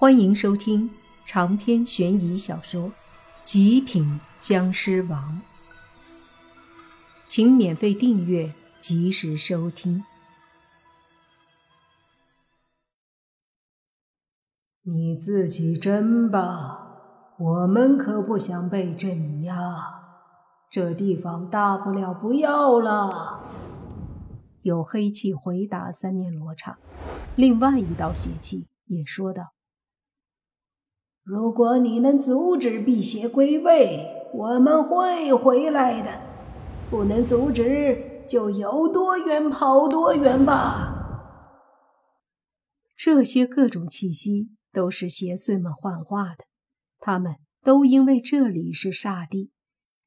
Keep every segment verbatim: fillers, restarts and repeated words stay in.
欢迎收听长篇悬疑小说《极品僵尸王》，请免费订阅，及时收听。你自己争吧，我们可不想被镇压，这地方大不了不要了。有黑气回答三面罗刹，另外一道邪气也说道：如果你能阻止辟邪归位，我们会回来的，不能阻止就游多远跑多远吧。这些各种气息都是邪祟们幻化的，他们都因为这里是煞地，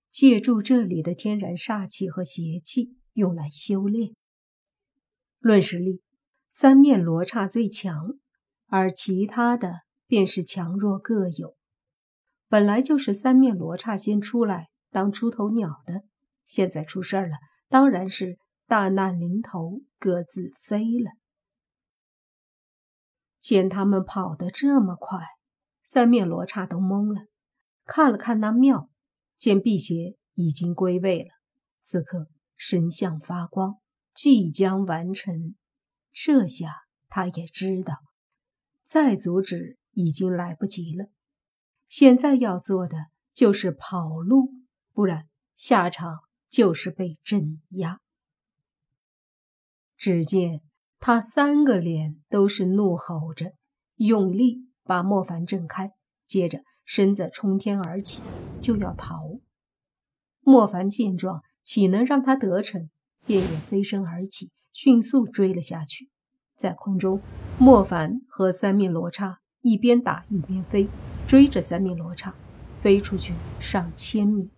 借助这里的天然煞气和邪气用来修炼。论实力，三面罗刹最强，而其他的便是强弱各有。本来就是三面罗刹先出来当出头鸟的，现在出事了，当然是大难临头各自飞了。见他们跑得这么快，三面罗刹都懵了，看了看那庙，见辟邪已经归位了，此刻神像发光，即将完成。这下他也知道，再阻止已经来不及了，现在要做的就是跑路，不然下场就是被镇压。只见他三个脸都是怒吼着，用力把莫凡震开，接着身子冲天而起，就要逃。莫凡见状，岂能让他得逞，便也飞身而起，迅速追了下去。在空中，莫凡和三面罗刹一边打一边飞，追着三面罗刹飞出去上千米。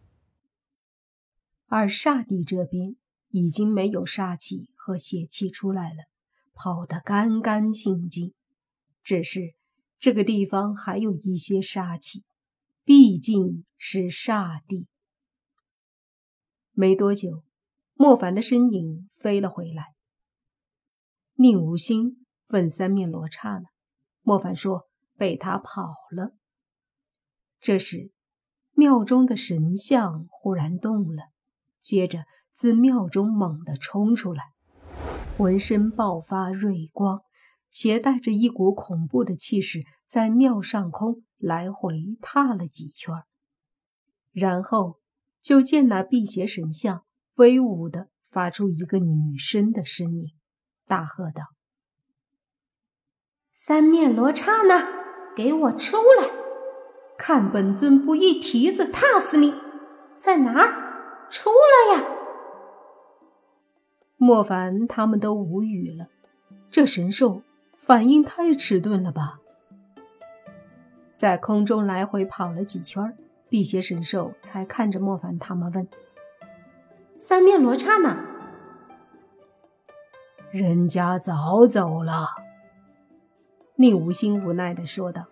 而煞地这边已经没有煞气和邪气出来了，跑得干干净净。只是这个地方还有一些煞气，毕竟是煞地。没多久，莫凡的身影飞了回来。宁无心问三面罗刹呢，莫凡说被他跑了。这时，庙中的神像忽然动了，接着自庙中猛地冲出来，浑身爆发锐光，携带着一股恐怖的气势，在庙上空来回踏了几圈，然后就见那辟邪神像威武地发出一个女生的身影，大喝道：三面罗刹呢，给我出来，看本尊不一蹄子踏死你，在哪儿？出来呀！莫凡他们都无语了，这神兽反应太迟钝了吧。在空中来回跑了几圈，辟邪神兽才看着莫凡他们问：三面罗刹呢？人家早走了，宁无心无奈地说道。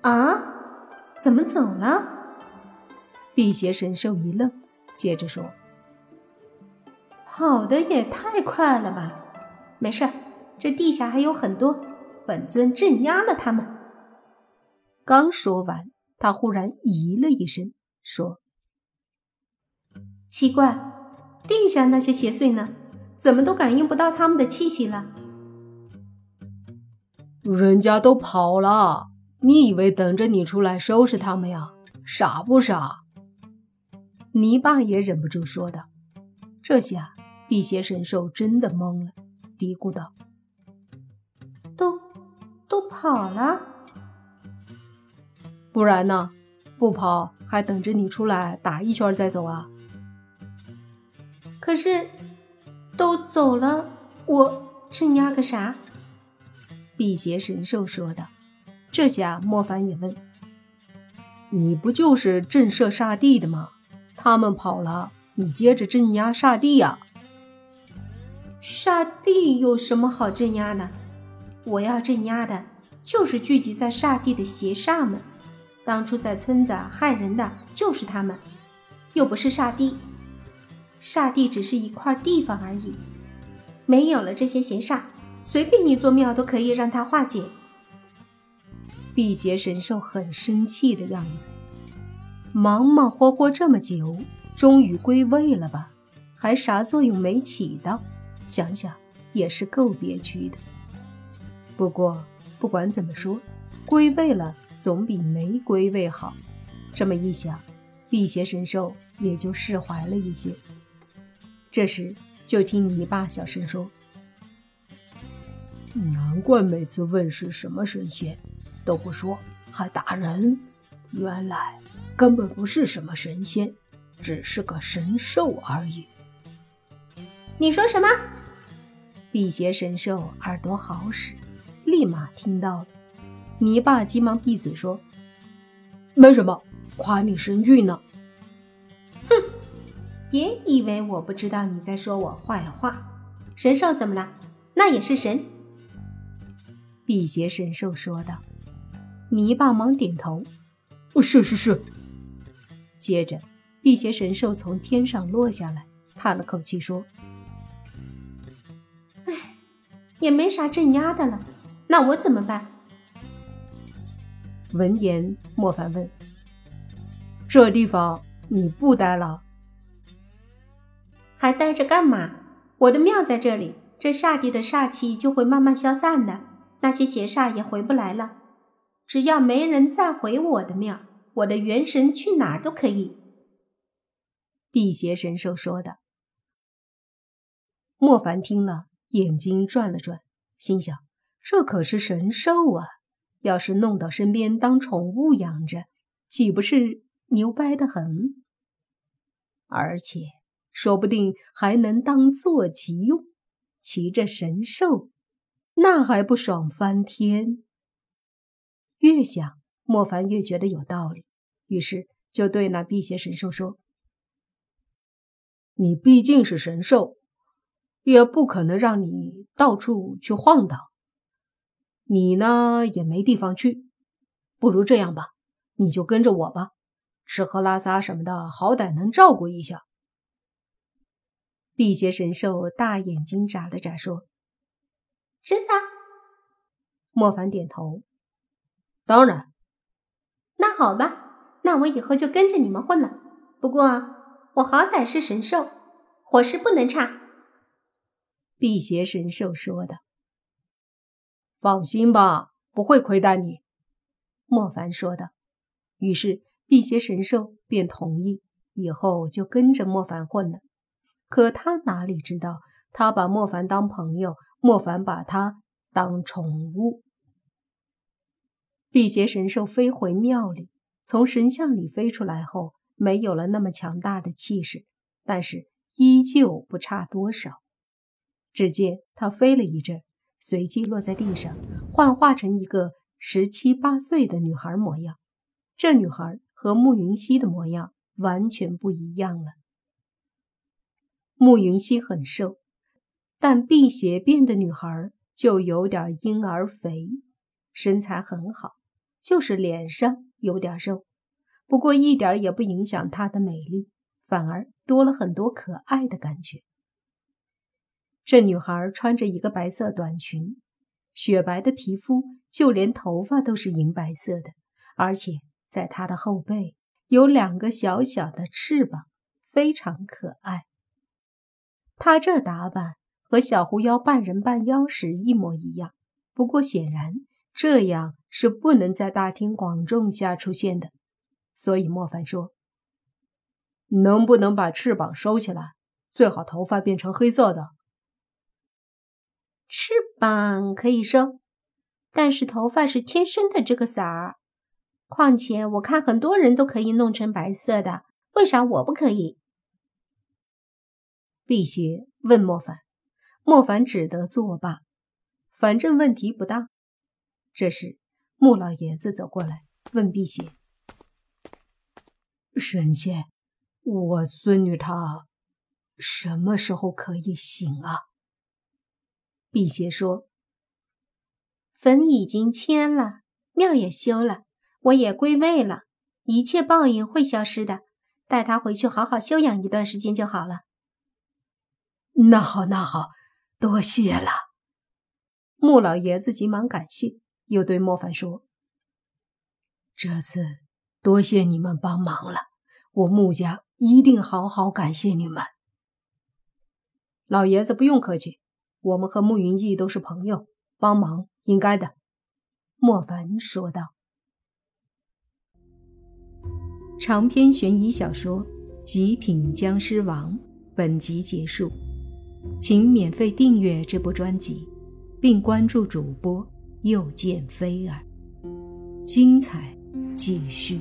啊？怎么走了？辟邪神兽一愣，接着说：跑得也太快了吧，没事，这地下还有很多，本尊镇压了他们。刚说完，他忽然咦了一声，说：奇怪，地下那些邪祟呢？怎么都感应不到他们的气息了？人家都跑了，你以为等着你出来收拾他们呀？傻不傻？泥巴也忍不住说道。这下辟邪神兽真的懵了，嘀咕道：都都跑了？不然呢？不跑还等着你出来打一圈再走啊？可是都走了，我镇压个啥？辟邪神兽说道。这下莫凡也问：你不就是震慑煞地的吗？他们跑了，你接着镇压煞地呀、啊、煞地有什么好镇压的？我要镇压的就是聚集在煞地的邪煞们，当初在村子害人的就是他们，又不是煞地。煞地只是一块地方而已，没有了这些邪煞，随便你做庙都可以让它化解。辟邪神兽很生气的样子。忙忙活活这么久，终于归位了吧？还啥作用没起到？想想也是够憋屈的。不过不管怎么说，归位了总比没归位好。这么一想，辟邪神兽也就释怀了一些。这时就听你爸小声说，难怪每次问是什么神仙都不说，还打人，原来根本不是什么神仙，只是个神兽而已。你说什么？辟邪神兽耳朵好使，立马听到了。你爸急忙闭嘴说，没什么，夸你神俊呢。哼，别以为我不知道你在说我坏话，神兽怎么了？那也是神。辟邪神兽说道。泥巴忙点头，是是是。接着辟邪神兽从天上落下来，叹了口气说，哎，也没啥镇压的了，那我怎么办？闻言莫凡问，这地方你不待了？还待着干嘛？我的庙在这里，这煞地的煞气就会慢慢消散的，那些邪煞也回不来了。只要没人再回我的庙，我的元神去哪儿都可以。辟邪神兽说的。莫凡听了，眼睛转了转，心想，这可是神兽啊，要是弄到身边当宠物养着，岂不是牛掰得很？而且说不定还能当坐骑用，骑着神兽，那还不爽翻天？越想，莫凡越觉得有道理，于是就对那辟邪神兽说，你毕竟是神兽，也不可能让你到处去晃荡。你呢，也没地方去，不如这样吧，你就跟着我吧，吃喝拉撒什么的，好歹能照顾一下。辟邪神兽大眼睛眨了眨说，真的？莫凡点头，当然。那好吧，那我以后就跟着你们混了，不过我好歹是神兽，伙食不能差。辟邪神兽说的。放心吧，不会亏待你。莫凡说的。于是辟邪神兽便同意，以后就跟着莫凡混了。可他哪里知道，他把莫凡当朋友，莫凡把他当宠物。辟邪神兽飞回庙里，从神像里飞出来后，没有了那么强大的气势，但是依旧不差多少。只见他飞了一阵，随即落在地上，幻化成一个十七八岁的女孩模样。这女孩和慕云溪的模样完全不一样了。慕云溪很瘦，但辟邪变的女孩就有点婴儿肥，身材很好，就是脸上有点肉，不过一点也不影响她的美丽，反而多了很多可爱的感觉。这女孩穿着一个白色短裙，雪白的皮肤，就连头发都是银白色的，而且在她的后背有两个小小的翅膀，非常可爱。她这打扮和小狐妖半人半妖时一模一样，不过显然这样是不能在大庭广众下出现的，所以莫凡说，能不能把翅膀收起来，最好头发变成黑色的。翅膀可以收，但是头发是天生的这个色儿，况且我看很多人都可以弄成白色的，为啥我不可以？辟邪问莫凡，莫凡只得作罢，反正问题不大。这时穆老爷子走过来问辟邪，神仙，我孙女她什么时候可以醒啊？辟邪说，坟已经迁了，庙也修了，我也归位了，一切报应会消失的，带她回去好好休养一段时间就好了。那好那好，多谢了。穆老爷子急忙感谢，又对莫凡说，这次多谢你们帮忙了，我穆家一定好好感谢你们。老爷子不用客气，我们和穆云逸都是朋友，帮忙应该的。莫凡说道。长篇悬疑小说《极品僵尸王》本集结束，请免费订阅这部专辑，并关注主播又见菲儿，精彩继续。